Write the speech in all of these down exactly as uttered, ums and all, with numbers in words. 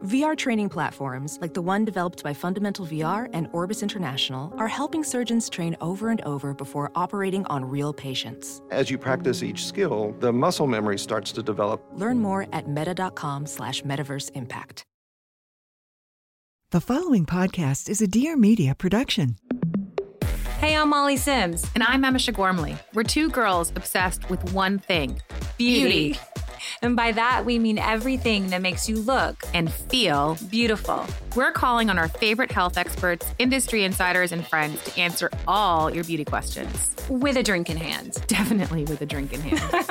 V R training platforms, like the one developed by Fundamental V R and Orbis International, are helping surgeons train over and over before operating on real patients. As you practice each skill, the muscle memory starts to develop. Learn more at meta.com slash metaverse impact. The following podcast is a Dear Media production. Hey, I'm Molly Sims. And I'm Amisha Gormley. We're two girls obsessed with one thing, beauty. beauty. And by that, we mean everything that makes you look and feel beautiful. We're calling on our favorite health experts, industry insiders, and friends to answer all your beauty questions. With a drink in hand. Definitely with a drink in hand.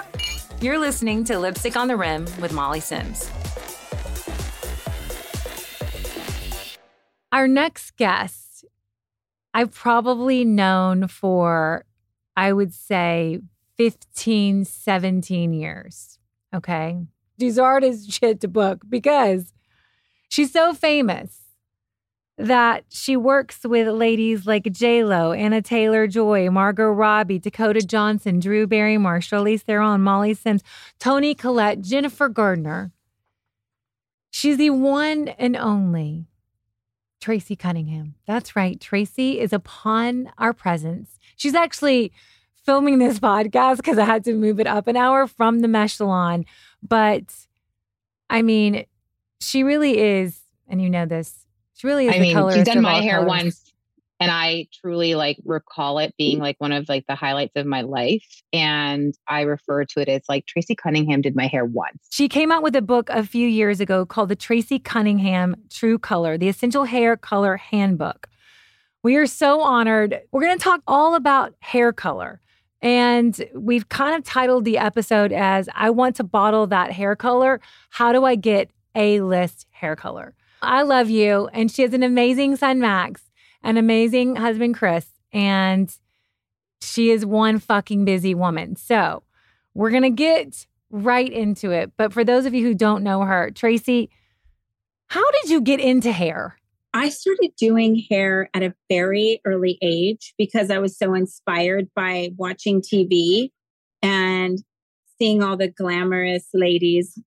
You're listening to Lipstick on the Rim with Molly Sims. Our next guest, I've probably known for, I would say, fifteen, seventeen years. Okay. These artists shit to book because she's so famous that she works with ladies like J-Lo, Anna Taylor-Joy, Margot Robbie, Dakota Johnson, Drew Barrymore, Charlize Theron, Molly Sims, Toni Collette, Jennifer Garner. She's the one and only Tracey Cunningham. That's right. Tracey is upon our presence. She's actually filming this podcast because I had to move it up an hour from the Meche Salon. But, I mean, she really is, and you know this, she really is I the mean, colorist of all colors. She's done my hair once, and I truly, like, recall it being, like, one of, like, the highlights of my life. And I refer to it as, like, Tracey Cunningham did my hair once. She came out with a book a few years ago called The Tracey Cunningham True Color, The Essential Hair Color Handbook. We are so honored. We're going to talk all about hair color. And we've kind of titled the episode as, I want to bottle that hair color. How do I get A-list hair color? I love you. And she has an amazing son, Max, an amazing husband, Chris. And she is one fucking busy woman. So we're going to get right into it. But for those of you who don't know her, Tracey, how did you get into hair? I started doing hair at a very early age because I was so inspired by watching T V and seeing all the glamorous ladies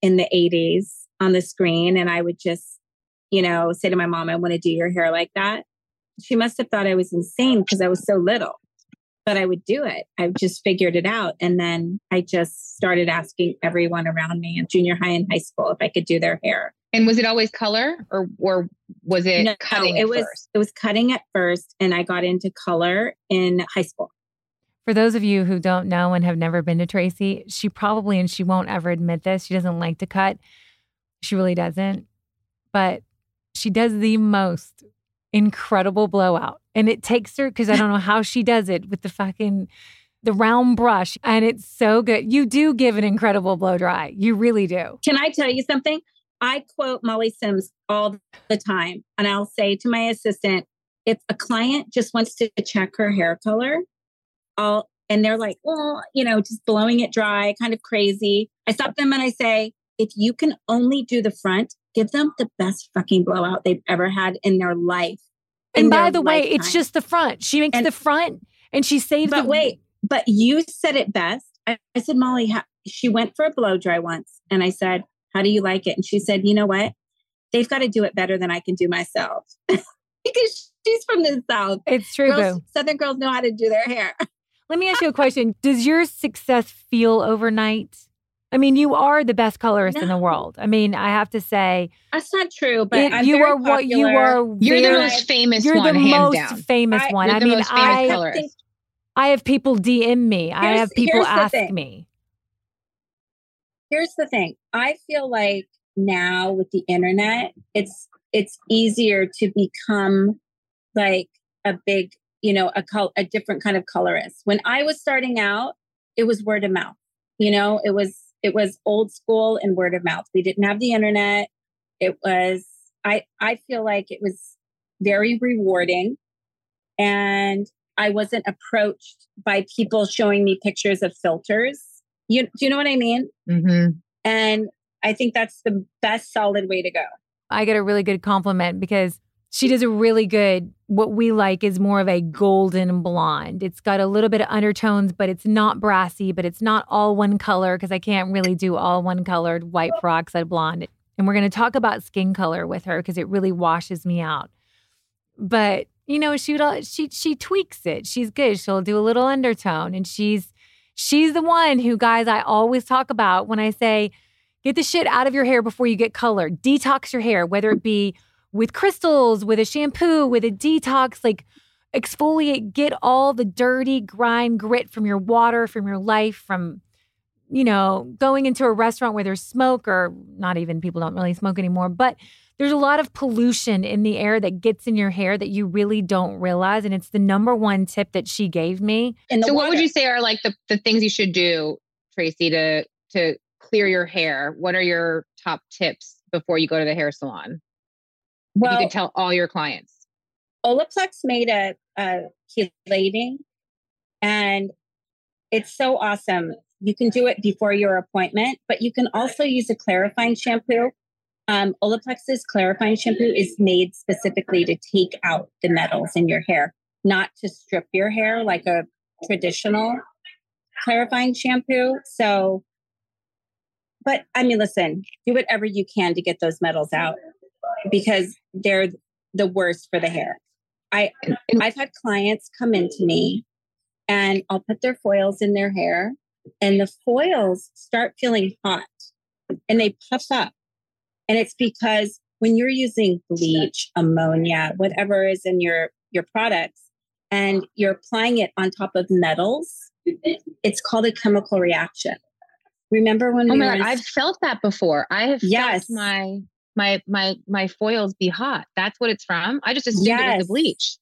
in the eighties on the screen. And I would just, you know, say to my mom, I want to do your hair like that. She must have thought I was insane because I was so little, but I would do it. I just figured it out. And then I just started asking everyone around me in junior high and high school if I could do their hair. And was it always color or, or was it no, cutting? It at was first? It was cutting at first, and I got into color in high school. For those of you who don't know and have never been to Tracey, she probably, and she won't ever admit this, she doesn't like to cut. She really doesn't. But she does the most incredible blowout. And it takes her, because I don't know how she does it with the fucking, the round brush. And it's so good. You do give an incredible blow dry. You really do. Can I tell you something? I quote Molly Sims all the time, and I'll say to my assistant, if a client just wants to check her hair color, I'll, and they're like, oh, you know, just blowing it dry, kind of crazy. I stop them and I say, if you can only do the front, give them the best fucking blowout they've ever had in their life. In and by the way, lifetime. It's just the front. She makes and, the front and she saves but the- wait, but you said it best. I, I said, Molly, how, she went for a blow dry once. And I said, how do you like it? And she said, you know what? They've got to do it better than I can do myself. Because she's from the South. It's true, girls, boo. Southern girls know how to do their hair. Let me ask you a question. Does your success feel overnight? I mean, you are the best colorist no. in the world. I mean, I have to say. That's not true, but it, I'm you, very are what, you are what you are. You're the most famous you're one, the hand most down. Famous I, one. You're I the mean, most famous I, colorist. Think, I have people D M me. Here's, I have people ask me. Here's the thing. I feel like now with the internet, it's it's easier to become like a big, you know, a col- a different kind of colorist. When I was starting out, it was word of mouth. You know, it was It was old school and word of mouth. We didn't have the internet. It was, I, I feel like it was very rewarding. And I wasn't approached by people showing me pictures of filters. You, do you know what I mean? Mm-hmm. And I think that's the best solid way to go. I get a really good compliment because she does a really good, what we like is more of a golden blonde. It's got a little bit of undertones, but it's not brassy, but it's not all one color because I can't really do all one colored white peroxide said blonde. And we're going to talk about skin color with her because it really washes me out. But, you know, she would, she she tweaks it. She's good. She'll do a little undertone. And she's she's the one who, guys, I always talk about when I say, get the shit out of your hair before you get colored. Detox your hair, whether it be with crystals, with a shampoo, with a detox, like exfoliate, get all the dirty grime grit from your water, from your life, from, you know, going into a restaurant where there's smoke or not even people don't really smoke anymore. But there's a lot of pollution in the air that gets in your hair that you really don't realize. And it's the number one tip that she gave me. And so water. What would you say are like the, the things you should do, Tracey, to, to clear your hair? What are your top tips before you go to the hair salon? Well, you can tell all your clients. Olaplex made a, a chelating, and it's so awesome. You can do it before your appointment, but you can also use a clarifying shampoo. Um, Olaplex's clarifying shampoo is made specifically to take out the metals in your hair, not to strip your hair like a traditional clarifying shampoo. So, but I mean, listen, do whatever you can to get those metals out, because they're the worst for the hair. I, I've had clients come into me and I'll put their foils in their hair and the foils start feeling hot and they puff up. And it's because when you're using bleach, ammonia, whatever is in your, your products, and you're applying it on top of metals, it's called a chemical reaction. Remember when oh we my were... God, I've felt that before. I have yes. felt my... my, my, my foils be hot. That's what it's from. I just assumed yes. it was the bleach.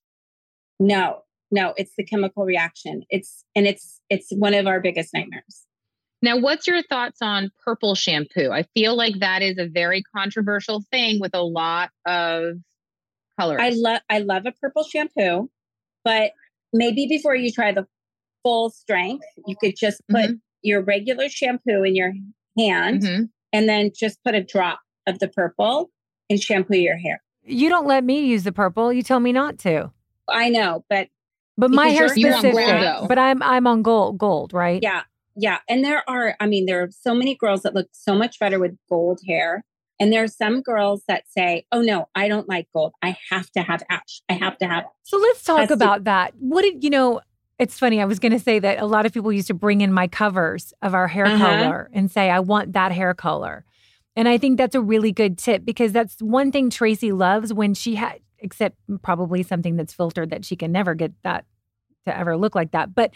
No, no, it's the chemical reaction. It's, and it's, it's one of our biggest nightmares. Now, what's your thoughts on purple shampoo? I feel like that is a very controversial thing with a lot of colors. I love, I love a purple shampoo, but maybe before you try the full strength, you could just put mm-hmm. your regular shampoo in your hand mm-hmm. and then just put a drop of the purple and shampoo your hair. You don't let me use the purple. You tell me not to. I know, but but my hair specific. But I'm I'm on gold, gold, right? Yeah, yeah. And there are, I mean, there are so many girls that look so much better with gold hair, and there are some girls that say, "Oh no, I don't like gold. I have to have ash. I have to have." So let's talk about to- that. What did you know? It's funny. I was going to say that a lot of people used to bring in my covers of our hair uh-huh. color and say, "I want that hair color." And I think that's a really good tip because that's one thing Tracey loves when she had, except probably something that's filtered that she can never get that to ever look like that. But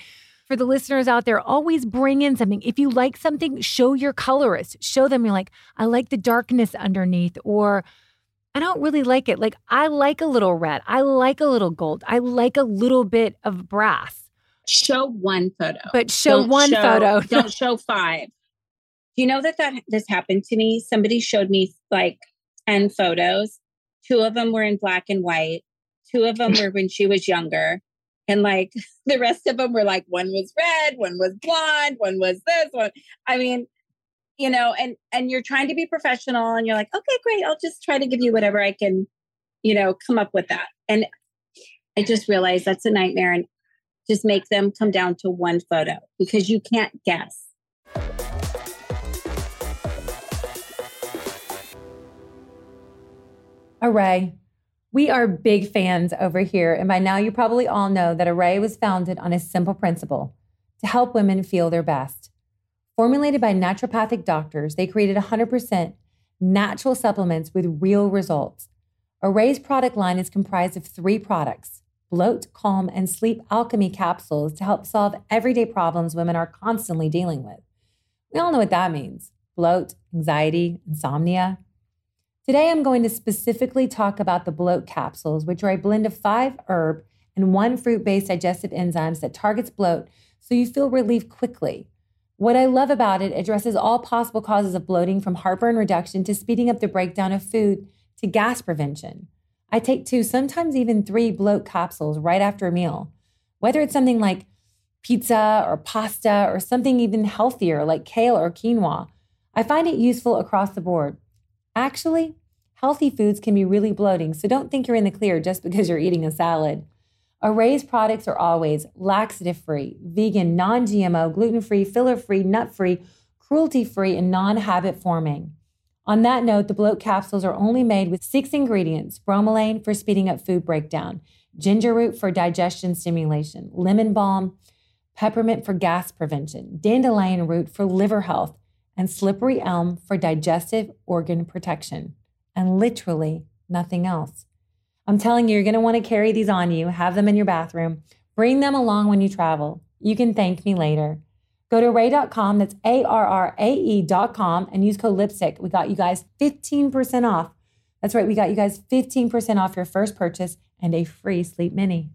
for the listeners out there, always bring in something. If you like something, show your colorist. Show them you're like, I like the darkness underneath, or I don't really like it. Like, I like a little red. I like a little gold. I like a little bit of brass. Show one photo. But show don't one show, photo. Don't show five. You know that, that this happened to me. Somebody showed me like ten photos. Two of them were in black and white. Two of them were when she was younger. And like the rest of them were like, one was red, one was blonde, one was this one. I mean, you know, and, and you're trying to be professional and you're like, okay, great. I'll just try to give you whatever I can, you know, come up with that. And I just realized that's a nightmare, and just make them come down to one photo because you can't guess. Array. We are big fans over here, and by now you probably all know that Array was founded on a simple principle: to help women feel their best. Formulated by naturopathic doctors, they created one hundred percent natural supplements with real results. Array's product line is comprised of three products: bloat, calm, and sleep alchemy capsules to help solve everyday problems women are constantly dealing with. We all know what that means: bloat, anxiety, insomnia. Today, I'm going to specifically talk about the bloat capsules, which are a blend of five herb and one fruit-based digestive enzymes that targets bloat so you feel relief quickly. What I love about it addresses all possible causes of bloating, from heartburn reduction to speeding up the breakdown of food to gas prevention. I take two, sometimes even three bloat capsules right after a meal. Whether it's something like pizza or pasta or something even healthier like kale or quinoa, I find it useful across the board. Actually, healthy foods can be really bloating, so don't think you're in the clear just because you're eating a salad. Array's products are always laxative-free, vegan, non-G M O, gluten-free, filler-free, nut-free, cruelty-free, and non-habit-forming. On that note, the bloat capsules are only made with six ingredients: bromelain for speeding up food breakdown, ginger root for digestion stimulation, lemon balm, peppermint for gas prevention, dandelion root for liver health, and slippery elm for digestive organ protection. And literally nothing else. I'm telling you, you're going to want to carry these on you, have them in your bathroom, bring them along when you travel. You can thank me later. Go to array dot com, that's A R R A E dot com, and use code LIPSTICK. We got you guys fifteen percent off. That's right, we got you guys fifteen percent off your first purchase and a free Sleep Mini.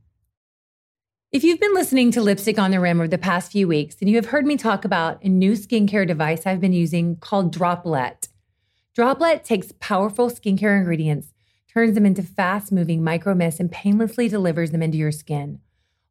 If you've been listening to Lipstick on the Rim over the past few weeks, then you have heard me talk about a new skincare device I've been using called Droplet. Droplet takes powerful skincare ingredients, turns them into fast-moving micro mists, and painlessly delivers them into your skin.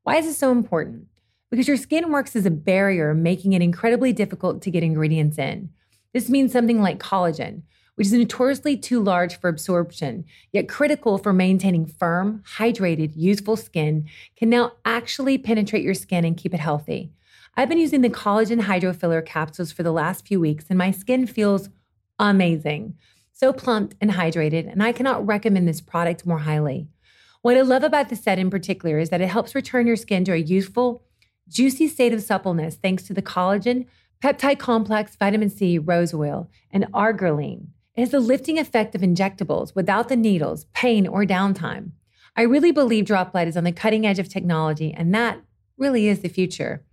Why is this so important? Because your skin works as a barrier, making it incredibly difficult to get ingredients in. This means something like collagen, which is notoriously too large for absorption, yet critical for maintaining firm, hydrated, youthful skin, can now actually penetrate your skin and keep it healthy. I've been using the collagen hydrofiller capsules for the last few weeks, and my skin feels amazing. So plumped and hydrated, and I cannot recommend this product more highly. What I love about the set in particular is that it helps return your skin to a youthful, juicy state of suppleness thanks to the collagen, peptide complex, vitamin C, rose oil, and arginine. It has the lifting effect of injectables without the needles, pain, or downtime. I really believe Droplet is on the cutting edge of technology, and that really is the future.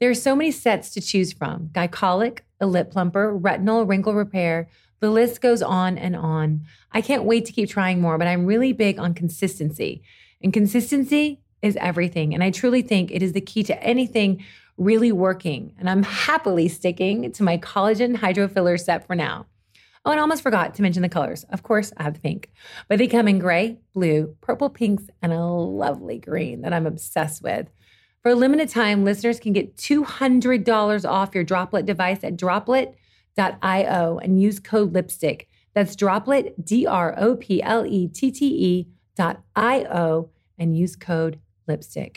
There are so many sets to choose from: glycolic, a lip plumper, retinol, wrinkle repair. The list goes on and on. I can't wait to keep trying more, but I'm really big on consistency. And consistency is everything. And I truly think it is the key to anything really working. And I'm happily sticking to my collagen hydrofiller set for now. Oh, and I almost forgot to mention the colors. Of course, I have the pink. But they come in gray, blue, purple pinks, and a lovely green that I'm obsessed with. For a limited time, listeners can get two hundred dollars off your Droplet device at droplet dot io and use code LIPSTICK. That's Droplet, D R O P L E T T E dot I-O, and use code LIPSTICK.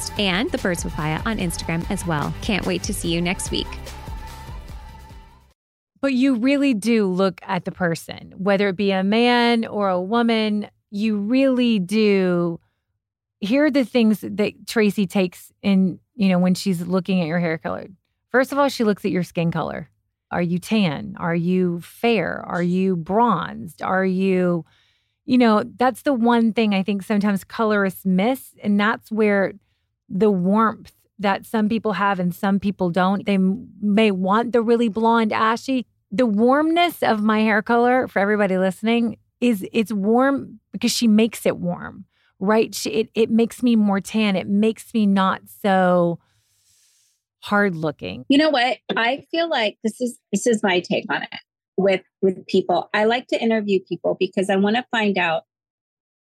and The Birds Papaya on Instagram as well. Can't wait to see you next week. But you really do look at the person, whether it be a man or a woman. You really do hear the things that Tracey takes in, you know, when she's looking at your hair color. First of all, she looks at your skin color. Are you tan? Are you fair? Are you bronzed? Are you, you know, that's the one thing I think sometimes colorists miss. And that's where the warmth that some people have and some people don't. They may want the really blonde, ashy. The warmness of my hair color, for everybody listening, is it's warm because she makes it warm, right? She, it, it makes me more tan. It makes me not so hard looking. You know what? I feel like this is this is my take on it with, with people. I like to interview people because I want to find out,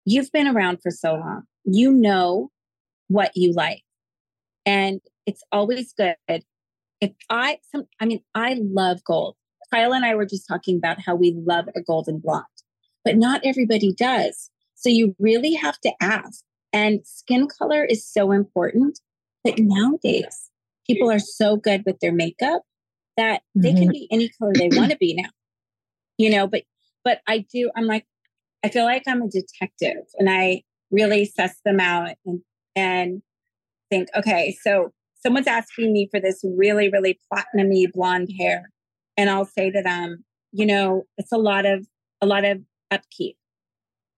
you've been around for so long. You know what you like. And it's always good. If I, some, I mean, I love gold. Kyle and I were just talking about how we love a golden blonde, but not everybody does. So you really have to ask. And skin color is so important. But nowadays, people are so good with their makeup that they mm-hmm. can be any color they want to be now. You know, but, but I do, I'm like, I feel like I'm a detective and I really suss them out and, and think, okay, so someone's asking me for this really, really platinum-y blonde hair. And I'll say to them, you know, it's a lot of, a lot of upkeep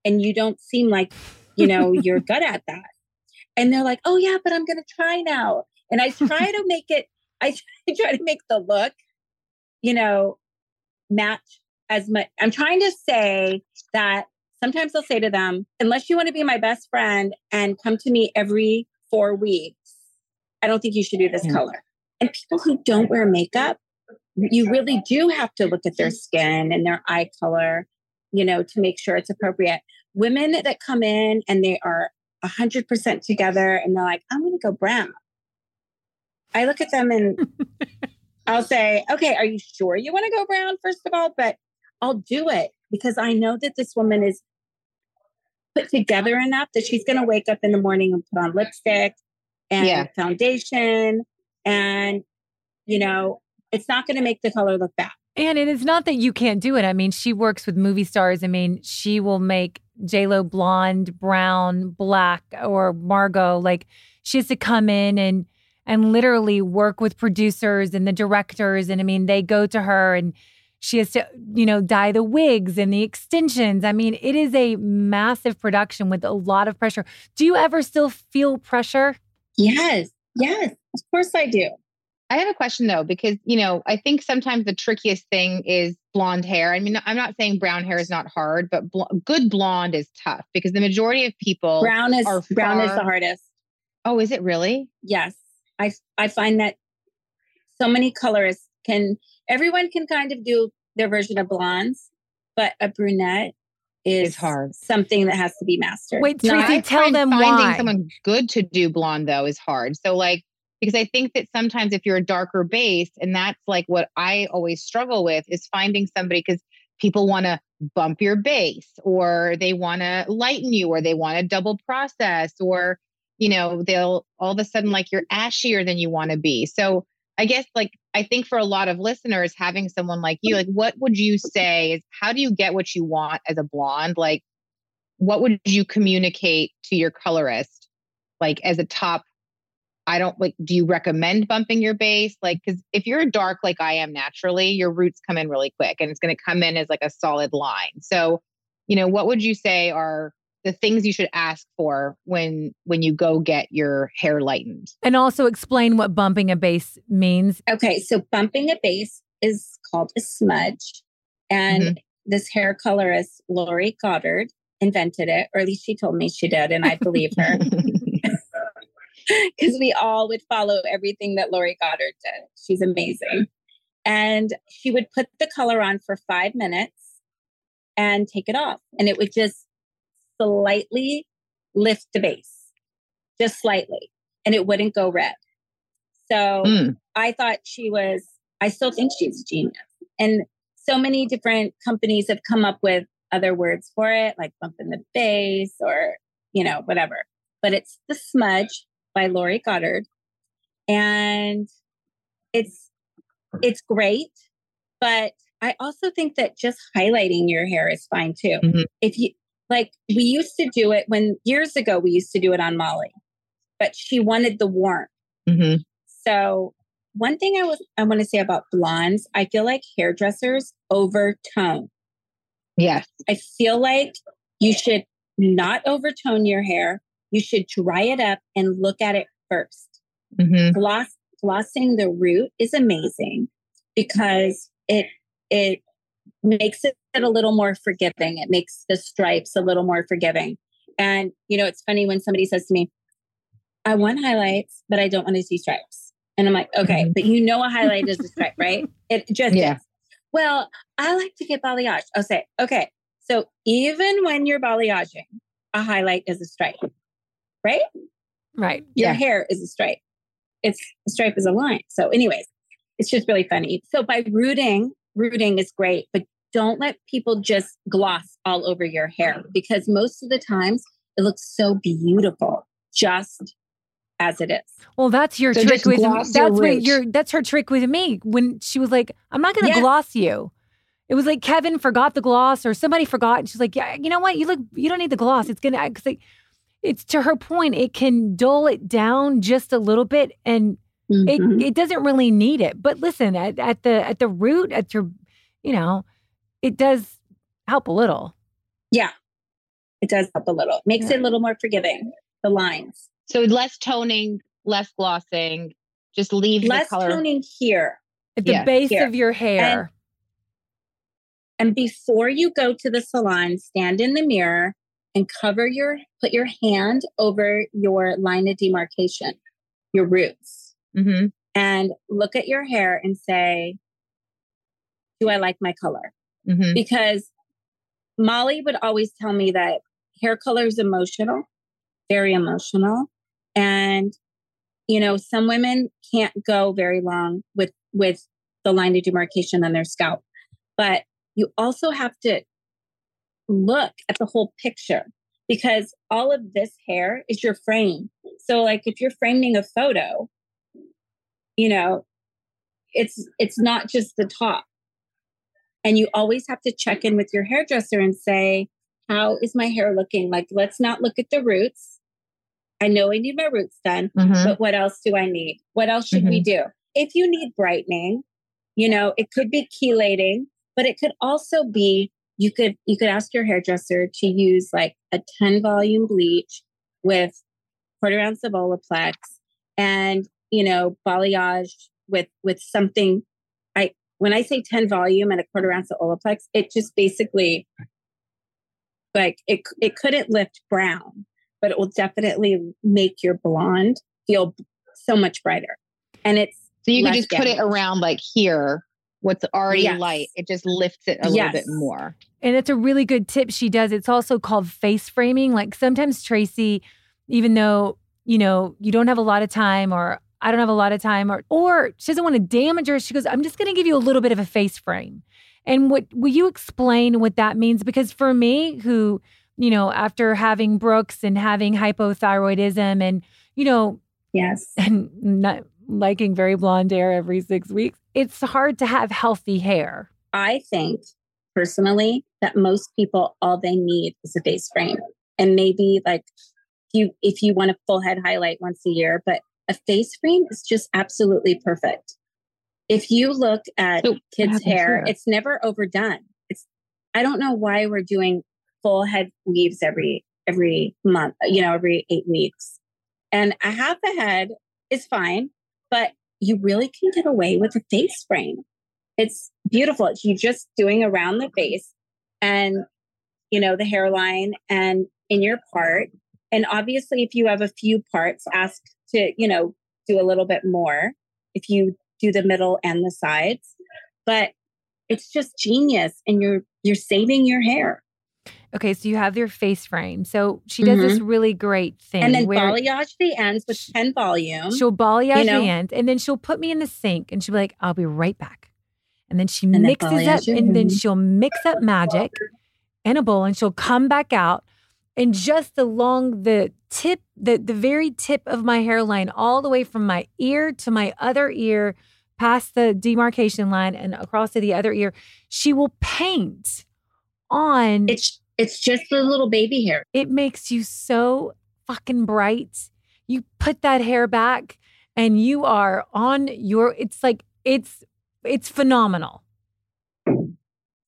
and you don't seem like, you know, you're good at that. And they're like, oh yeah, but I'm going to try now. And I try to make it, I try to make the look, you know, match as much. I'm trying to say that sometimes I'll say to them, unless you want to be my best friend and come to me every four weeks, I don't think you should do this yeah. color. And people who don't wear makeup, you really do have to look at their skin and their eye color, you know, to make sure it's appropriate. Women that come in and they are a hundred percent together and they're like, I'm going to go brown. I look at them and I'll say, okay, are you sure you want to go brown? First of all, but I'll do it because I know that this woman is put together enough that she's going to wake up in the morning and put on lipstick and yeah. foundation. And, you know, it's not going to make the color look bad. And it is not that you can't do it. I mean, she works with movie stars. I mean, she will make J-Lo blonde, brown, black, or Margot. Like, she has to come in and and literally work with producers and the directors. And I mean, they go to her and she has to, you know, dye the wigs and the extensions. I mean, it is a massive production with a lot of pressure. Do you ever still feel pressure? Yes. Yes. Of course I do. I have a question though, because, you know, I think sometimes the trickiest thing is blonde hair. I mean, I'm not saying brown hair is not hard, but bl- good blonde is tough because the majority of people brown is are far... brown is the hardest. Oh, is it really? Yes. I, I find that so many colorists can, everyone can kind of do their version of blondes, but a brunette is it's hard. Something that has to be mastered. Wait, Tracey, no, tell them finding why. Finding someone good to do blonde though is hard. So like, because I think that sometimes if you're a darker base, and that's like what I always struggle with is finding somebody because people want to bump your base or they want to lighten you or they want to double process or you know, they'll all of a sudden like you're ashier than you want to be. So I guess like, I think for a lot of listeners, having someone like you, like, what would you say is how do you get what you want as a blonde? Like, what would you communicate to your colorist? Like as a top, I don't like, do you recommend bumping your base? Like, cause if you're dark, like I am naturally, your roots come in really quick and it's going to come in as like a solid line. So, you know, what would you say are the things you should ask for when when you go get your hair lightened? And also explain what bumping a base means. Okay, so bumping a base is called a smudge. And mm-hmm. this hair colorist, Lori Goddard, invented it, or at least she told me she did, and I believe her. Because we all would follow everything that Lori Goddard did. She's amazing. And she would put the color on for five minutes and take it off. And it would just slightly lift the base, just slightly, and it wouldn't go red. So mm. I thought she was, I still think she's a genius. And so many different companies have come up with other words for it, like bump in the base or, you know, whatever. But it's the smudge by Lori Goddard. And it's it's great, but I also think that just highlighting your hair is fine too. Mm-hmm. If you Like we used to do it when years ago, we used to do it on Molly, but she wanted the warmth. Mm-hmm. So one thing I was, I want to say about blondes, I feel like hairdressers overtone. Yes. I feel like you should not overtone your hair. You should dry it up and look at it first. Mm-hmm. Gloss, glossing the root is amazing because it, it, makes it a little more forgiving. It makes the stripes a little more forgiving. And, you know, it's funny when somebody says to me, I want highlights, but I don't want to see stripes. And I'm like, okay, mm-hmm. but you know, a highlight is a stripe, right? It just, yeah. is. Well, I like to get balayage. I'll say, okay. So even when you're balayaging, a highlight is a stripe, right? Right. Your yeah. hair is a stripe. It's a stripe is a line. So anyways, it's just really funny. So by rooting, Rooting is great, but don't let people just gloss all over your hair because most of the times it looks so beautiful just as it is. Well, that's your so trick with that's your what your that's her trick with me when she was like, "I'm not going to yeah. gloss you." It was like Kevin forgot the gloss or somebody forgot, and she's like, "Yeah, you know what? You look you don't need the gloss. It's gonna it's like it's to her point. It can dull it down just a little bit and Mm-hmm. It it doesn't really need it. But listen, at, at the at the root, at your, you know, it does help a little. Yeah, it does help a little. Makes yeah. it a little more forgiving, the lines. So less toning, less glossing, just leave less the color. Less toning here. At the yeah, base here. Of your hair. And, and before you go to the salon, stand in the mirror and cover your, put your hand over your line of demarcation, your roots. Mm-hmm. And look at your hair and say, do I like my color? Mm-hmm. Because Molly would always tell me that hair color is emotional, very emotional. And, you know, some women can't go very long with, with the line of demarcation on their scalp. But you also have to look at the whole picture because all of this hair is your frame. So like if you're framing a photo, you know, it's it's not just the top. And you always have to check in with your hairdresser and say, how is my hair looking? Like, let's not look at the roots. I know I need my roots done, mm-hmm. but what else do I need? What else should mm-hmm. we do? If you need brightening, you know, it could be chelating, but it could also be, you could you could ask your hairdresser to use like a ten volume bleach with quarter ounce of Olaplex and you know, balayage with, with something. I, when I say ten volume and a quarter ounce of Olaplex, it just basically like it, it couldn't lift brown, but it will definitely make your blonde feel so much brighter. And it's, so you can just damage. Put it around like here, what's already yes. light. It just lifts it a yes. little bit more. And it's a really good tip she does. It's also called face framing. Like sometimes Tracey, even though, you know, you don't have a lot of time or I don't have a lot of time or, or she doesn't want to damage her. She goes, I'm just going to give you a little bit of a face frame. And what, will you explain what that means? Because for me who, you know, after having Brooks and having hypothyroidism and, you know, yes, and not liking very blonde hair every six weeks, it's hard to have healthy hair. I think personally that most people, all they need is a face frame. And maybe like you, if you want a full head highlight once a year, but a face frame is just absolutely perfect. If you look at oh, kids' hair, it's never overdone. It's I don't know why we're doing full head weaves every every month, you know, every eight weeks. And a half a head is fine, but you really can get away with a face frame. It's beautiful. It's you just doing around the face and, you know, the hairline and in your part. And obviously, if you have a few parts, ask to, you know, do a little bit more if you do the middle and the sides, but it's just genius. And you're, you're saving your hair. Okay. So you have your face frame. So she does mm-hmm. this really great thing. And then balayage the ends with she, ten volume. She'll balayage you know? the ends and then she'll put me in the sink and she'll be like, I'll be right back. And then she and mixes then up and then she'll mix up magic in a bowl and she'll come back out. And just along the tip, the, the very tip of my hairline, all the way from my ear to my other ear, past the demarcation line and across to the other ear, she will paint on. It's it's just the little baby hair. It makes you so fucking bright. You put that hair back and you are on your, it's like, it's, it's phenomenal.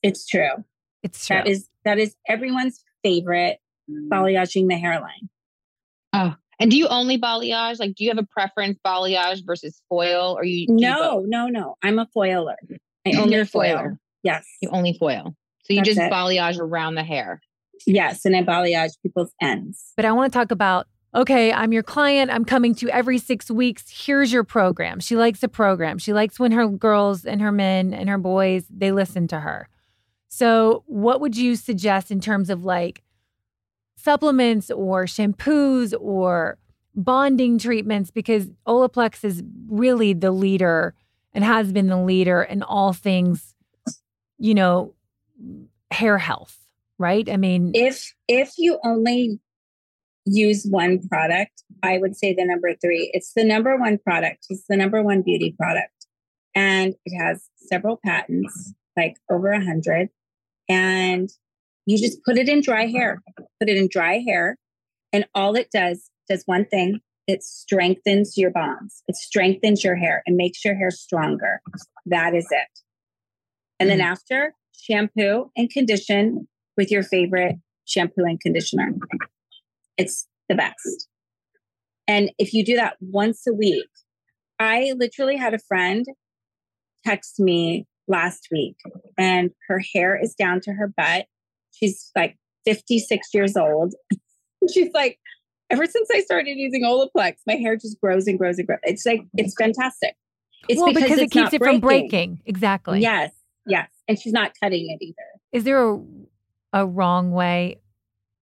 It's true. It's true. That is, that is everyone's favorite. Balayaging the hairline. Oh, and do you only balayage? Like, do you have a preference balayage versus foil? Or you? No, you no, no. I'm a foiler. I only You're foil. foil. Yes. You only foil. So you That's just it. balayage around the hair. Yes. And I balayage people's ends. But I want to talk about, okay, I'm your client. I'm coming to you every six weeks. Here's your program. She likes the program. She likes when her girls and her men and her boys, they listen to her. So what would you suggest in terms of like, supplements or shampoos or bonding treatments, because Olaplex is really the leader and has been the leader in all things, you know, hair health, right? I mean, if, if you only use one product, I would say the number three, it's the number one product. It's the number one beauty product. And it has several patents, like over a hundred. And you just put it in dry hair, put it in dry hair. And all it does, does one thing. It strengthens your bonds. It strengthens your hair and makes your hair stronger. That is it. And mm-hmm. then after, shampoo and condition with your favorite shampoo and conditioner. It's the best. And if you do that once a week, I literally had a friend text me last week and her hair is down to her butt. She's like fifty-six years old. She's like, ever since I started using Olaplex, my hair just grows and grows and grows. It's like, it's fantastic. It's well, because, because it keeps it breaking. from breaking. Exactly. Yes. Yes. And she's not cutting it either. Is there a, a wrong way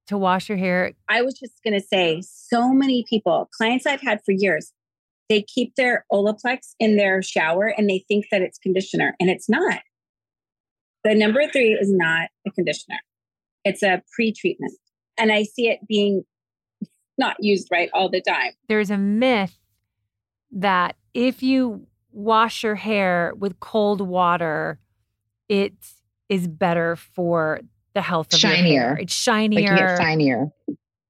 to wash your hair? I was just going to say, so many people, clients I've had for years, they keep their Olaplex in their shower and they think that it's conditioner, and it's not. The number three is not a conditioner. It's a pre-treatment. And I see it being not used right all the time. There's a myth that if you wash your hair with cold water, it is better for the health of shinier. your hair. It's shinier. Like you get shinier.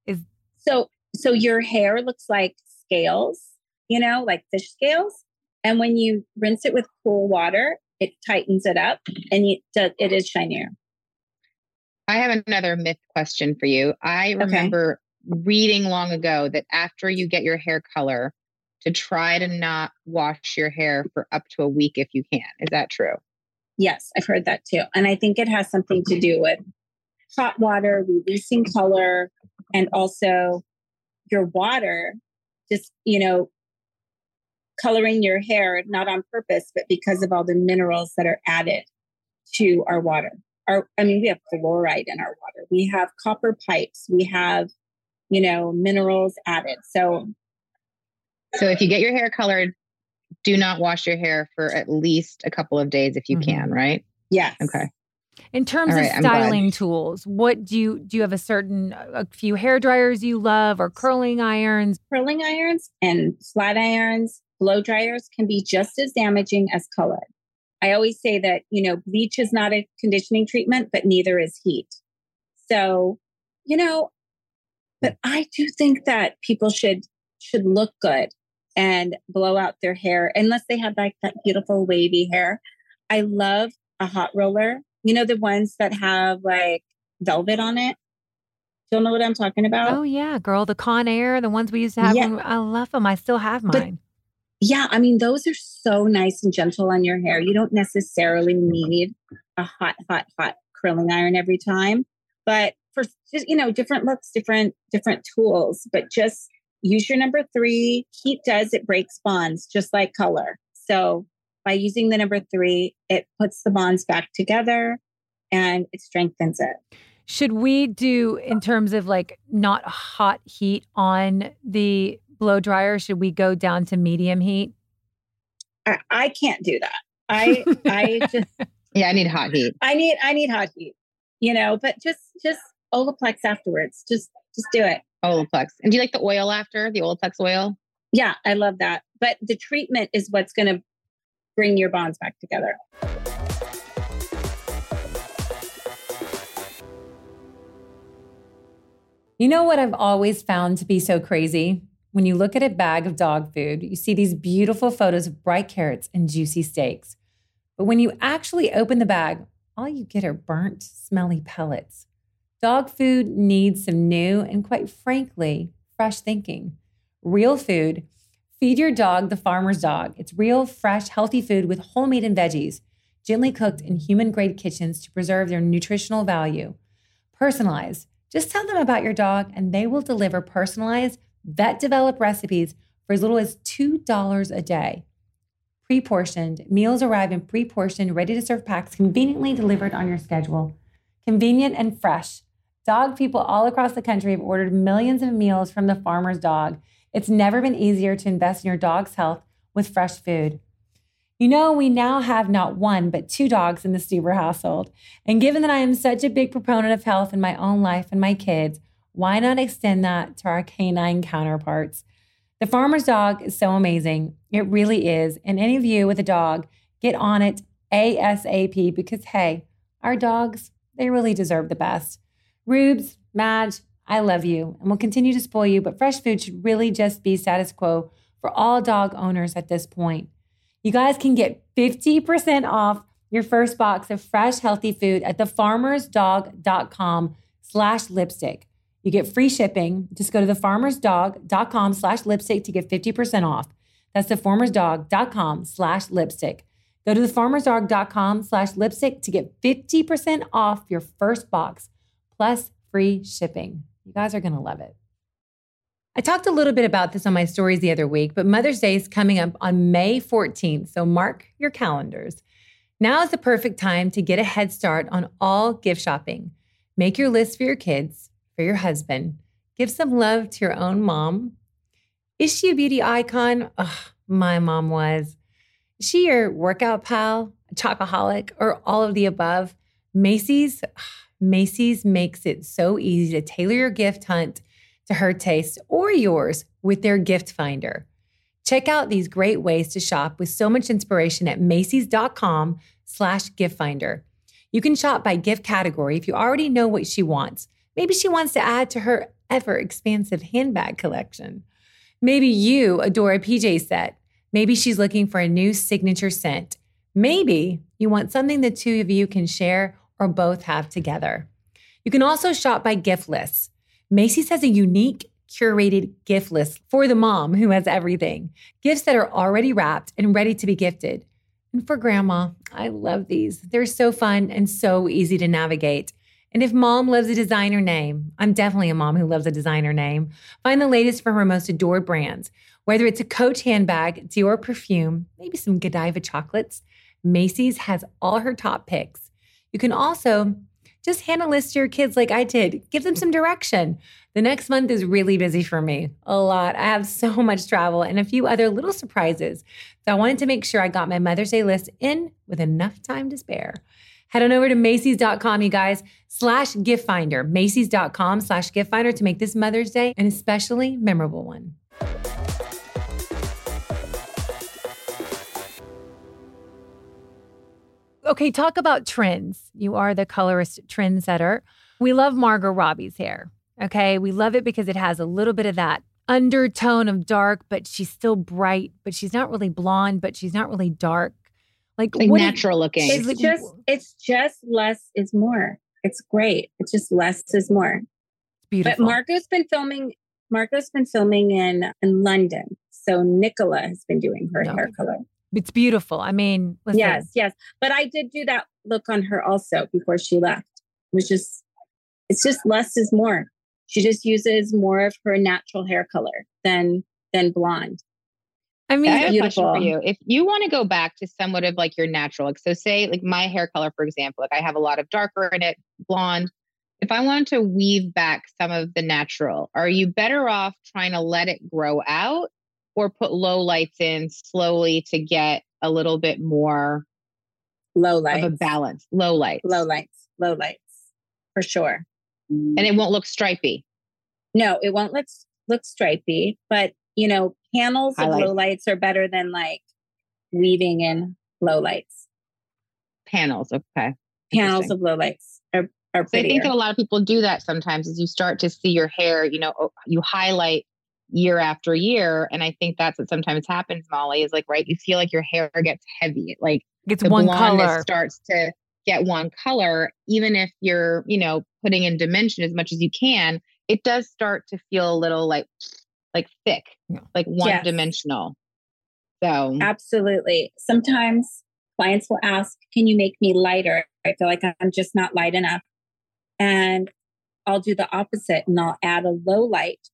Is so so your hair looks like scales, you know, like fish scales. And when you rinse it with cool water, it tightens it up and you, it is shinier. I have another myth question for you. I remember okay. reading long ago that after you get your hair color, to try to not wash your hair for up to a week if you can. Is that true? Yes, I've heard that too. And I think it has something to do with hot water, releasing color, and also your water just, you know, coloring your hair, not on purpose, but because of all the minerals that are added to our water. Our, I mean, we have fluoride in our water. We have copper pipes. We have, you know, minerals added. So, so if you get your hair colored, do not wash your hair for at least a couple of days if you mm-hmm. can, right? Yes. Okay. In terms right, of styling tools, what do you, do you have a certain, a few hair dryers you love or curling irons? Curling irons and flat irons, blow dryers can be just as damaging as color. I always say that, you know, bleach is not a conditioning treatment, but neither is heat. So, you know, but I do think that people should, should look good and blow out their hair unless they have like that beautiful wavy hair. I love a hot roller. You know, the ones that have like velvet on it. Do you know what I'm talking about? Oh yeah, girl. The Conair, the ones we used to have. Yeah. When, I love them. I still have mine. But, yeah, I mean, those are so nice and gentle on your hair. You don't necessarily need a hot, hot, hot curling iron every time, but for, you know, different looks, different, different tools, but just use your number three. Heat does, it breaks bonds just like color. So by using the number three, it puts the bonds back together and it strengthens it. Should we do in terms of like not hot heat on the blow dryer? Should we go down to medium heat? I, I can't do that. I, I just, yeah, I need hot heat. I need, I need hot heat, you know, but just, just Olaplex afterwards. Just, just do it. Olaplex. And do you like the oil after, the Olaplex oil? Yeah, I love that. But the treatment is what's going to bring your bonds back together. You know what I've always found to be so crazy? When you look at a bag of dog food, you see these beautiful photos of bright carrots and juicy steaks. But when you actually open the bag, all you get are burnt, smelly pellets. Dog food needs some new and, quite frankly, fresh thinking. Real food. Feed your dog the Farmer's Dog. It's real, fresh, healthy food with whole meat and veggies, gently cooked in human-grade kitchens to preserve their nutritional value. Personalized. Just tell them about your dog, and they will deliver personalized, vet-developed recipes for as little as two dollars a day. Pre-portioned. Meals arrive in pre-portioned, ready-to-serve packs conveniently delivered on your schedule. Convenient and fresh. Dog people all across the country have ordered millions of meals from the Farmer's Dog. It's never been easier to invest in your dog's health with fresh food. You know, we now have not one, but two dogs in the Stuber household. And given that I am such a big proponent of health in my own life and my kids, why not extend that to our canine counterparts? The Farmer's Dog is so amazing. It really is. And any of you with a dog, get on it ASAP because, hey, our dogs, they really deserve the best. Rubes, Madge, I love you and will continue to spoil you, but fresh food should really just be status quo for all dog owners at this point. You guys can get fifty percent off your first box of fresh, healthy food at thefarmersdog.com slash lipstick. You get free shipping. Just go to thefarmersdog.com slash lipstick to get fifty percent off. That's thefarmersdog.com slash lipstick. Go to thefarmersdog.com slash lipstick to get fifty percent off your first box, plus free shipping. You guys are going to love it. I talked a little bit about this on my stories the other week, but Mother's Day is coming up on May fourteenth, so mark your calendars. Now is the perfect time to get a head start on all gift shopping. Make your list for your kids, for your husband. Give some love to your own mom. Is she a beauty icon? Ugh, my mom was. Is she your workout pal, a chocoholic, or all of the above? Macy's, ugh, Macy's makes it so easy to tailor your gift hunt to her taste or yours with their gift finder. Check out these great ways to shop with so much inspiration at Macy's.com slash gift finder. You can shop by gift category if you already know what she wants. Maybe she wants to add to her ever-expansive handbag collection. Maybe you adore a P J set. Maybe she's looking for a new signature scent. Maybe you want something the two of you can share or both have together. You can also shop by gift lists. Macy's has a unique, curated gift list for the mom who has everything. Gifts that are already wrapped and ready to be gifted. And for grandma, I love these. They're so fun and so easy to navigate. And if mom loves a designer name, I'm definitely a mom who loves a designer name, find the latest from her most adored brands. Whether it's a Coach handbag, Dior perfume, maybe some Godiva chocolates, Macy's has all her top picks. You can also just hand a list to your kids like I did. Give them some direction. The next month is really busy for me. A lot. I have so much travel and a few other little surprises. So I wanted to make sure I got my Mother's Day list in with enough time to spare. Head on over to Macy's dot com, you guys, slash gift finder. Macy's dot com slash gift finder to make this Mother's Day an especially memorable one. Okay, talk about trends. You are the colorist trendsetter. We love Margot Robbie's hair, okay? We love it because it has a little bit of that undertone of dark, but she's still bright, but she's not really blonde, but she's not really dark. Like, like natural looking. It's, it's, just, it's just less is more. It's great. It's just less is more. Beautiful. But Margot's been filming, Margot's been filming in, in London. So Nicola has been doing her no. hair color. It's beautiful. I mean, listen. Yes, yes. But I did do that look on her also before she left. It was just, it's just less is more. She just uses more of her natural hair color than, than blonde. I mean, I have beautiful. A question for you. If you want to go back to somewhat of like your natural, like, so say like my hair color, for example, like I have a lot of darker in it, blonde. If I want to weave back some of the natural, are you better off trying to let it grow out? Or put low lights in slowly to get a little bit more low lights. Of a balance. Low lights. Low lights. Low lights. For sure. And it won't look stripey. No, it won't look, look stripey. But, you know, panels Highlight. Of low lights are better than like weaving in low lights. Panels. Okay. Panels of low lights are, are prettier. So I think that a lot of people do that sometimes is you start to see your hair, you know, you highlight year after year. And I think that's what sometimes happens, Molly, is like, right, you feel like your hair gets heavy. Like it's one color starts to get one color, even if you're, you know, putting in dimension as much as you can, it does start to feel a little like, like thick, like one yes. dimensional. So absolutely. Sometimes clients will ask, can you make me lighter? I feel like I'm just not light enough. And I'll do the opposite and I'll add a low light.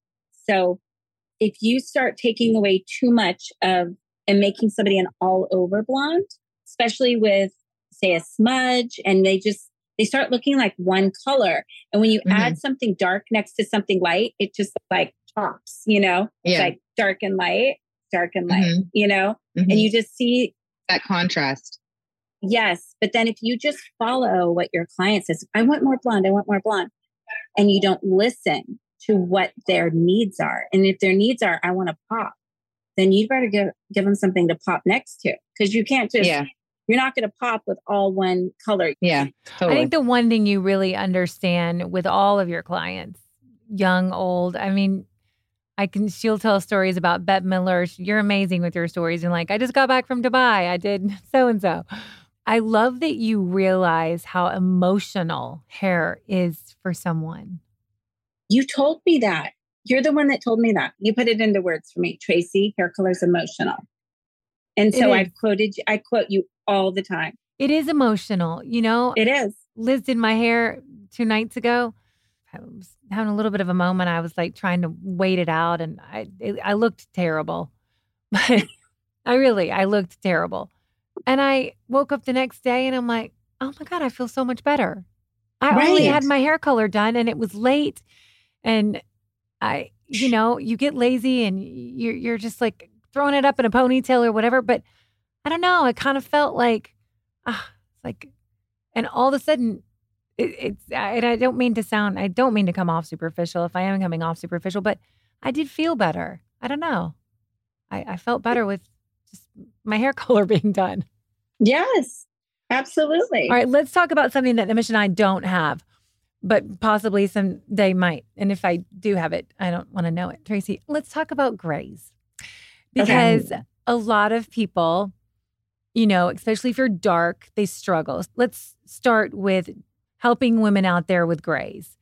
So if you start taking away too much of and making somebody an all over blonde, especially with say a smudge, and they just, they start looking like one color. And when you mm-hmm. add something dark next to something light, it just like pops, you know, yeah. It's like dark and light, dark and light, mm-hmm. you know, mm-hmm. and you just see that contrast. Yes. But then if you just follow what your client says, I want more blonde, I want more blonde. And you don't listen to what their needs are. And if their needs are, I want to pop, then you'd better give, give them something to pop next to. Because you can't just, yeah. you're not going to pop with all one color. Yeah. Totally. I think the one thing you really understand with all of your clients, young, old. I mean, I can, she'll tell stories about Bette Midler. You're amazing with your stories. And like, I just got back from Dubai. I did so-and-so. I love that you realize how emotional hair is for someone. You told me that. You're the one that told me that. You put it into words for me. Tracey, hair color's emotional. And so I've quoted you. I quote you all the time. It is emotional. You know, it is. Liz did my hair two nights ago. I was having a little bit of a moment. I was like trying to wait it out, and I it, I looked terrible. But I really, I looked terrible. And I woke up the next day and I'm like, oh my God, I feel so much better. I right. only had my hair color done and it was late. And I, you know, you get lazy and you're, you're just like throwing it up in a ponytail or whatever. But I don't know. I kind of felt like, ah, like, and all of a sudden, it, it's, and I don't mean to sound, I don't mean to come off superficial if I am coming off superficial, but I did feel better. I don't know. I, I felt better with just my hair color being done. Yes, absolutely. All right, let's talk about something that Amish and I don't have, but possibly someday might. And if I do have it, I don't want to know it. Tracey, let's talk about grays. Because okay. a lot of people, you know, especially if you're dark, they struggle. Let's start with helping women out there with grays.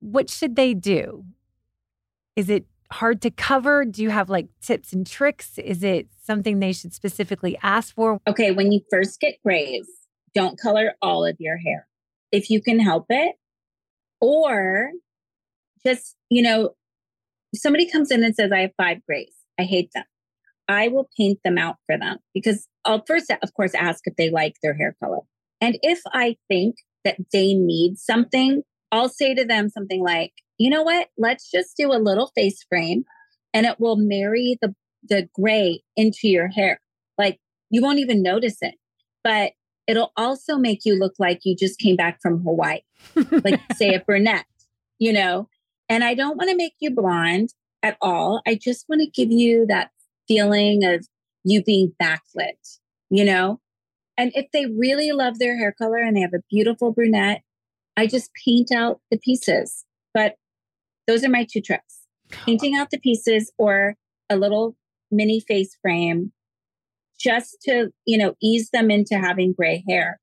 What should they do? Is it hard to cover? Do you have like tips and tricks? Is it something they should specifically ask for? Okay, when you first get grays, don't color all of your hair if you can help it. Or just, you know, if somebody comes in and says, I have five grays. I hate them. I will paint them out for them because I'll first, of course, ask if they like their hair color. And if I think that they need something, I'll say to them something like, you know what, let's just do a little face frame and it will marry the, the gray into your hair. Like you won't even notice it, but it'll also make you look like you just came back from Hawaii, like say a brunette, you know, and I don't want to make you blonde at all. I just want to give you that feeling of you being backlit, you know, and if they really love their hair color and they have a beautiful brunette, I just paint out the pieces. But those are my two tricks. Painting out the pieces or a little mini face frame just to, you know, ease them into having gray hair.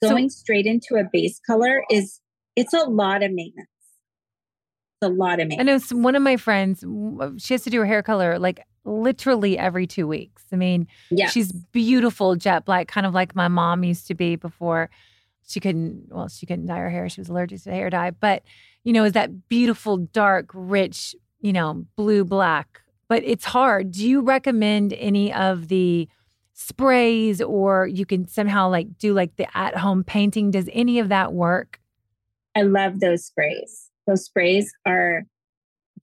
Going so, straight into a base color is, it's a lot of maintenance. It's a lot of maintenance. I know some, one of my friends, she has to do her hair color like literally every two weeks. I mean, yes. She's beautiful jet black, kind of like my mom used to be before she couldn't, well, she couldn't dye her hair. She was allergic to hair dye, but you know, is that beautiful, dark, rich, you know, blue, black, but it's hard. Do you recommend any of the sprays or you can somehow like do like the at-home painting? Does any of that work? I love those sprays. Those sprays are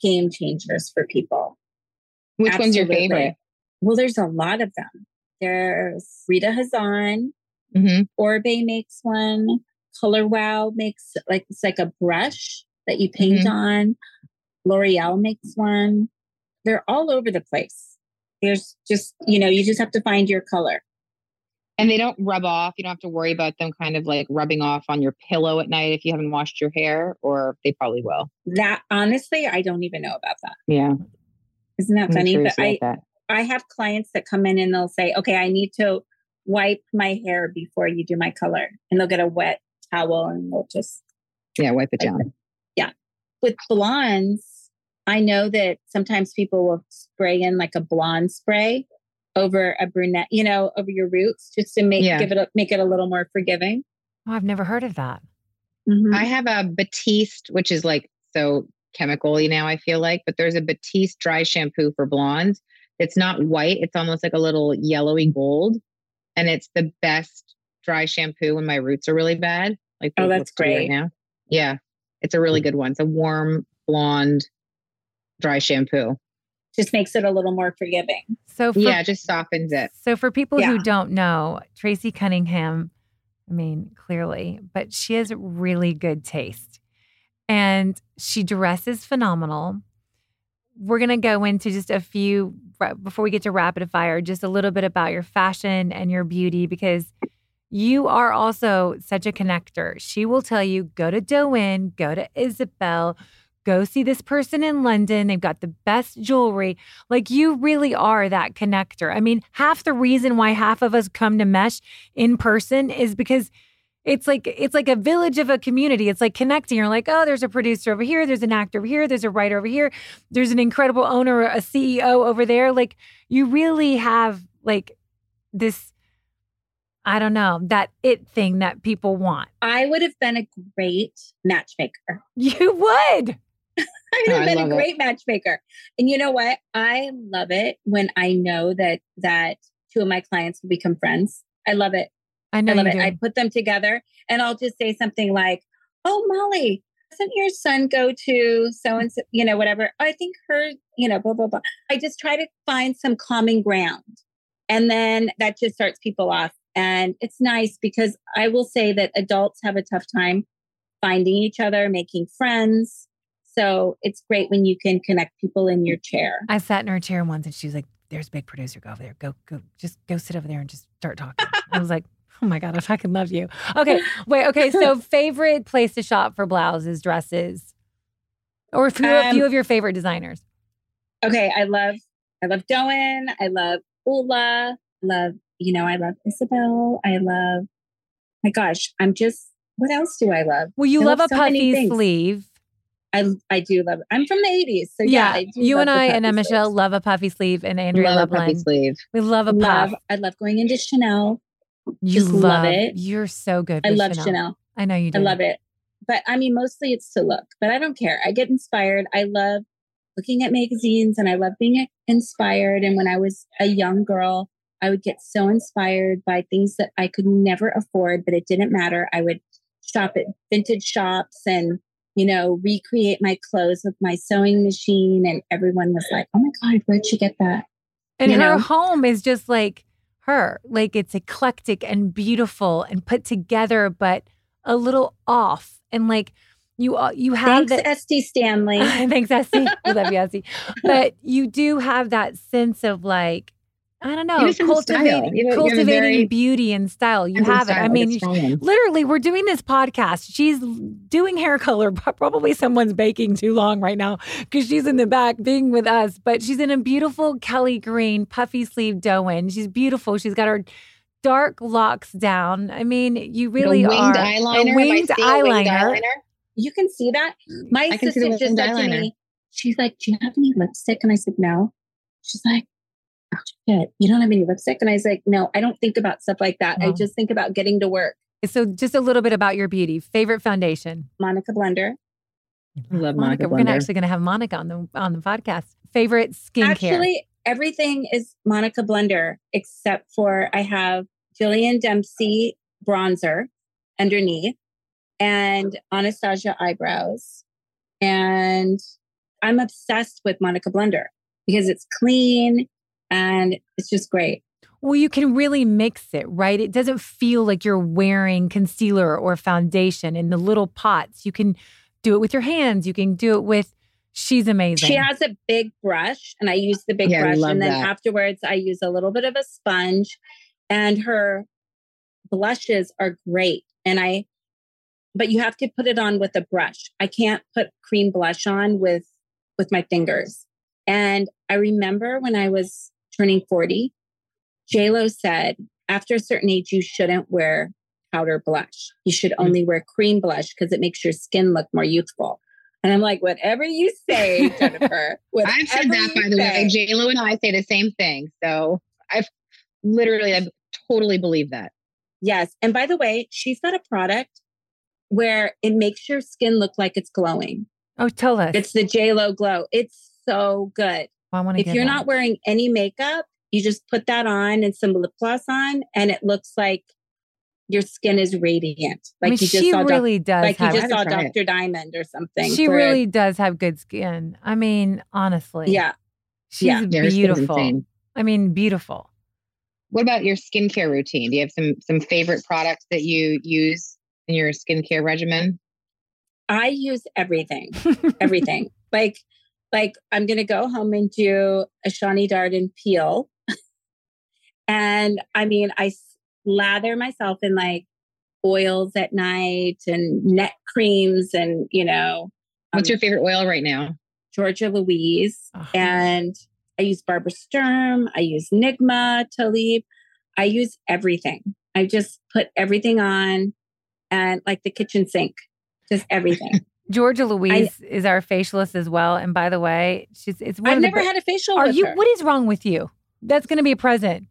game changers for people. Which Absolutely. One's your favorite? Well, there's a lot of them. There's Rita Hazan, mm-hmm. Orbe makes one. Color Wow makes like, it's like a brush that you paint mm-hmm. on. L'Oreal makes one. They're all over the place. There's just, you know, you just have to find your color. And they don't rub off. You don't have to worry about them kind of like rubbing off on your pillow at night if you haven't washed your hair, or they probably will. That honestly, I don't even know about that. Yeah. Isn't that I'm funny? But I, that. I have clients that come in and they'll say, okay, I need to wipe my hair before you do my color. And they'll get a wet towel and we'll just yeah wipe it down. Yeah. With blondes, I know that sometimes people will spray in like a blonde spray over a brunette, you know, over your roots, just to make yeah. give it a, make it a little more forgiving. Oh, I've never heard of that. Mm-hmm. I have a Batiste, which is like so chemical-y now, I feel like, but there's a Batiste dry shampoo for blondes. It's not white; it's almost like a little yellowy gold, and it's the best dry shampoo when my roots are really bad. Like oh, that's great. Right now. Yeah. It's a really good one. It's a warm, blonde, dry shampoo. Just makes it a little more forgiving. So for, yeah, just softens it. So for people yeah. who don't know, Tracey Cunningham, I mean, clearly, but she has really good taste. And she dresses phenomenal. We're going to go into just a few, before we get to rapid fire, just a little bit about your fashion and your beauty, because you are also such a connector. She will tell you, go to Dôen, go to Isabel, go see this person in London. They've got the best jewelry. Like, you really are that connector. I mean, half the reason why half of us come to Meche in person is because it's like it's like a village of a community. It's like connecting. You're like, oh, there's a producer over here. There's an actor over here. There's a writer over here. There's an incredible owner, a C E O over there. Like, you really have like this, I don't know, that it thing that people want. I would have been a great matchmaker. You would. I would have been a great matchmaker. And you know what? I love it when I know that that two of my clients will become friends. I love it. I know I love it. Do. I put them together and I'll just say something like, oh, Molly, doesn't your son go to so-and-so, you know, whatever. I think her, you know, blah, blah, blah. I just try to find some common ground. And then that just starts people off. And it's nice because I will say that adults have a tough time finding each other, making friends. So it's great when you can connect people in your chair. I sat in her chair once and she was like, there's a big producer. Go over there. Go, go, just go sit over there and just start talking. I was like, oh my God, I fucking love you. Okay, wait, okay. So favorite place to shop for blouses, dresses, or a few, um, a few of your favorite designers. Okay, I love, I love Dôen. I love Ola. Love, you know, I love Isabel. I love, my gosh, I'm just, what else do I love? Well, you I love, love a so puffy sleeve. I I do love it. I'm from the eighties. So yeah, yeah I do you and I and Amisha love a puffy sleeve and Andrea love Loveland. A puffy sleeve. We love a puff. Love, I love going into Chanel. You just love, love it. You're so good. I love Chanel. Chanel. I know you do. I love it. But I mean, mostly it's to look, but I don't care. I get inspired. I love looking at magazines and I love being inspired. And when I was a young girl, I would get so inspired by things that I could never afford, but it didn't matter. I would shop at vintage shops and, you know, recreate my clothes with my sewing machine. And everyone was like, oh my God, where'd you get that? And you her know? Home is just like, her. Like, it's eclectic and beautiful and put together, but a little off. And like you, you have that. Thanks, Esty Stanley. Thanks, Esty. I love you, Esty. But you do have that sense of like, I don't know, cultivating, you know, cultivating very, beauty and style. You have style, it. I mean, literally, we're doing this podcast. She's doing hair color, but probably someone's baking too long right now because she's in the back being with us. But she's in a beautiful Kelly green puffy sleeve Dôen. She's beautiful. She's got her dark locks down. I mean, you really the winged are eyeliner, winged eyeliner. Winged eyeliner. You can see that. My I sister just said eyeliner. To me, she's like, "Do you have any lipstick?" And I said, "No." She's like, "Oh shit, you don't have any lipstick?" And I was like, no, I don't think about stuff like that. No. I just think about getting to work. So just a little bit about your beauty. Favorite foundation? Monica Blender. I love Monica, Monica. Blender. We're gonna actually going to have Monica on the on the podcast. Favorite skincare? Actually, everything is Monica Blender, except for I have Jillian Dempsey bronzer underneath and Anastasia eyebrows. And I'm obsessed with Monica Blender because it's clean. And it's just great. Well, you can really mix it, right? It doesn't feel like you're wearing concealer or foundation in the little pots. You can do it with your hands. You can do it with, she's amazing. She has a big brush and I use the big yeah, brush. And then that. Afterwards I use a little bit of a sponge and her blushes are great. And I, but you have to put it on with a brush. I can't put cream blush on with, with my fingers. And I remember when I was turning forty, J-Lo said, after a certain age, you shouldn't wear powder blush. You should only wear cream blush because it makes your skin look more youthful. And I'm like, whatever you say, Jennifer. I've said that, by the way. J-Lo and I say the same thing. So I've literally, I totally believe that. Yes. And by the way, she's got a product where it makes your skin look like it's glowing. Oh, tell us. It's the J-Lo glow. It's so good. Well, if you're that. Not wearing any makeup, you just put that on and some lip gloss on, and it looks like your skin is radiant. Like I mean, you just she saw really doc- does. Like have, you just saw Doctor It. Diamond or something. She really it. Does have good skin. I mean, honestly, yeah, she's yeah. beautiful. I mean, beautiful. What about your skincare routine? Do you have some some favorite products that you use in your skincare regimen? I use everything, everything like. Like, I'm going to go home and do a Shawnee Darden peel. And I mean, I lather myself in like oils at night and neck creams and, you know, What's your favorite oil right now? Georgia Louise. Oh. And I use Barbara Sturm. I use Nigma, Talib. I use everything. I just put everything on, and like the kitchen sink, just everything. Georgia Louise I, is our facialist as well. And by the way, she's it's one I've of the never best. had a facial. Are with you? Her. What is wrong with you? That's going to be a present.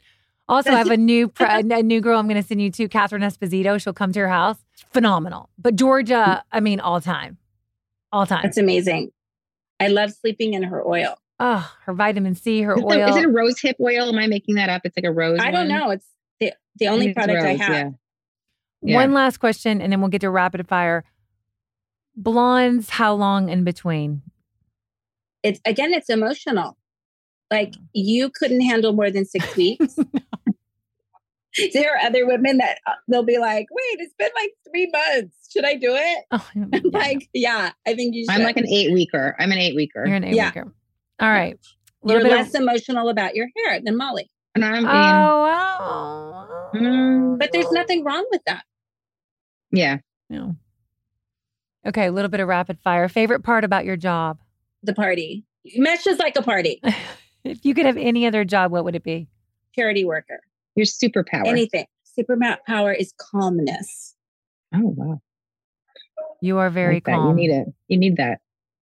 Also, I have a new pre- a new girl I'm going to send you to, Catherine Esposito. She'll come to your house. Phenomenal. But Georgia, I mean, all time. All time. That's amazing. I love sleeping in her oil. Oh, her vitamin C, her is oil. It, is it a rose hip oil? Am I making that up? It's like a rose I one. don't know. It's the, the only it's product rose, I have. Yeah. Yeah. One last question, and then we'll get to rapid fire. Blondes, how long in between? It's again, it's emotional. Like you couldn't handle more than six weeks. No. There are other women that uh, they'll be like, wait, it's been like three months. Should I do it? Oh, yeah. I'm like, yeah, I think you should. I'm like an eight weeker. I'm an eight weeker. You're an eight yeah. weeker. All right. You're less of... emotional about your hair than Molly. And I'm being... Oh, wow. Mm, but there's nothing wrong with that. Yeah. No. Okay. A little bit of rapid fire. Favorite part about your job? The party. Mesh is like a party. If you could have any other job, what would it be? Charity worker. Your superpower. Anything. Superpower is calmness. Oh, wow. You are very like calm. That. You need it. You need that.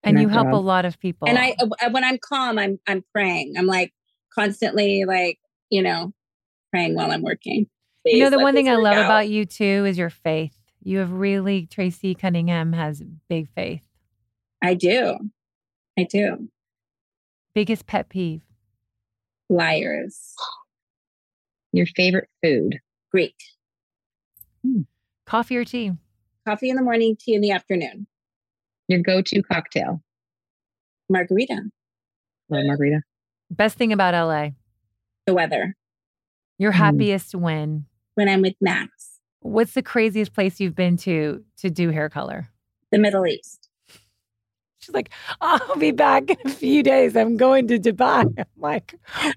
And you help job. a lot of people. And I, when I'm calm, I'm, I'm praying. I'm like constantly like, you know, praying while I'm working. Please, you know, the one thing I love out. about you too is your faith. You have really, Tracey Cunningham has big faith. I do. I do. Biggest pet peeve? Liars. Your favorite food? Greek. Hmm. Coffee or tea? Coffee in the morning, tea in the afternoon. Your go-to cocktail? Margarita. Or margarita. Best thing about L A? The weather. Your happiest mm. when? When I'm with Max. What's the craziest place you've been to to do hair color? The Middle East. She's like, I'll be back in a few days. I'm going to Dubai. I'm like,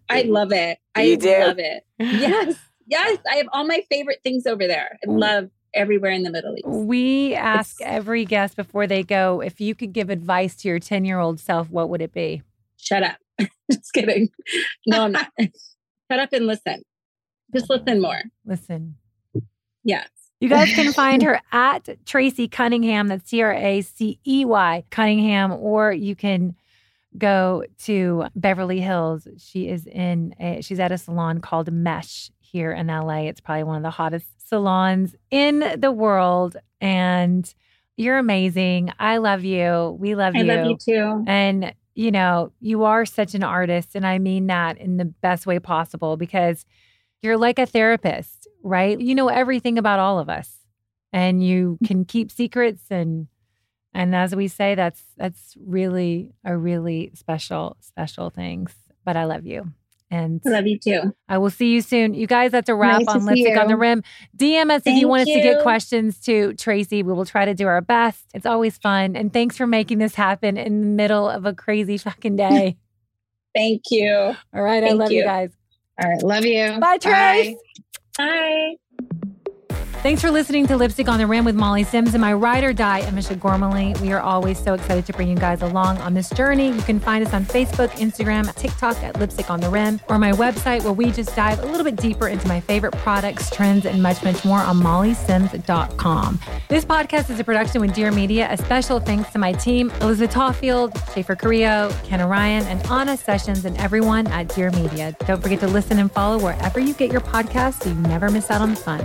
I love it. I you do. love it. Yes. Yes. I have all my favorite things over there. I love everywhere in the Middle East. We ask it's, every guest before they go, if you could give advice to your ten-year-old self, what would it be? Shut up. Just kidding. No, I'm not. Shut up and listen. Just listen more. Listen. Yes. You guys can find her at Tracey Cunningham, that's C R A C E Y Cunningham, or you can go to Beverly Hills. She is in a, she's at a salon called Meche here in L A. It's probably one of the hottest salons in the world. And you're amazing. I love you. We love I you. I love you too. And, you know, you are such an artist. And I mean that in the best way possible because you're like a therapist. Right? You know everything about all of us and you can keep secrets. And, and as we say, that's, that's really a really special, special things, but I love you. And I love you too. I will see you soon. You guys, that's a wrap nice on Lipstick you. on the Rim. D M us Thank if you want you. us to get questions to Tracey. We will try to do our best. It's always fun. And thanks for making this happen in the middle of a crazy fucking day. Thank you. All right. Thank I love you. you guys. All right. Love you. Bye, Trace. Bye. Bye. Thanks for listening to Lipstick on the Rim with Molly Sims and my ride or die, Amisha Gormley. We are always so excited to bring you guys along on this journey. You can find us on Facebook, Instagram, TikTok at Lipstick on the Rim, or my website where we just dive a little bit deeper into my favorite products, trends, and much, much more on molly sims dot com. This podcast is a production with Dear Media. A special thanks to my team, Elizabeth Tawfield, Schaefer Carrillo, Ken Orion, and Anna Sessions, and everyone at Dear Media. Don't forget to listen and follow wherever you get your podcasts so you never miss out on the fun.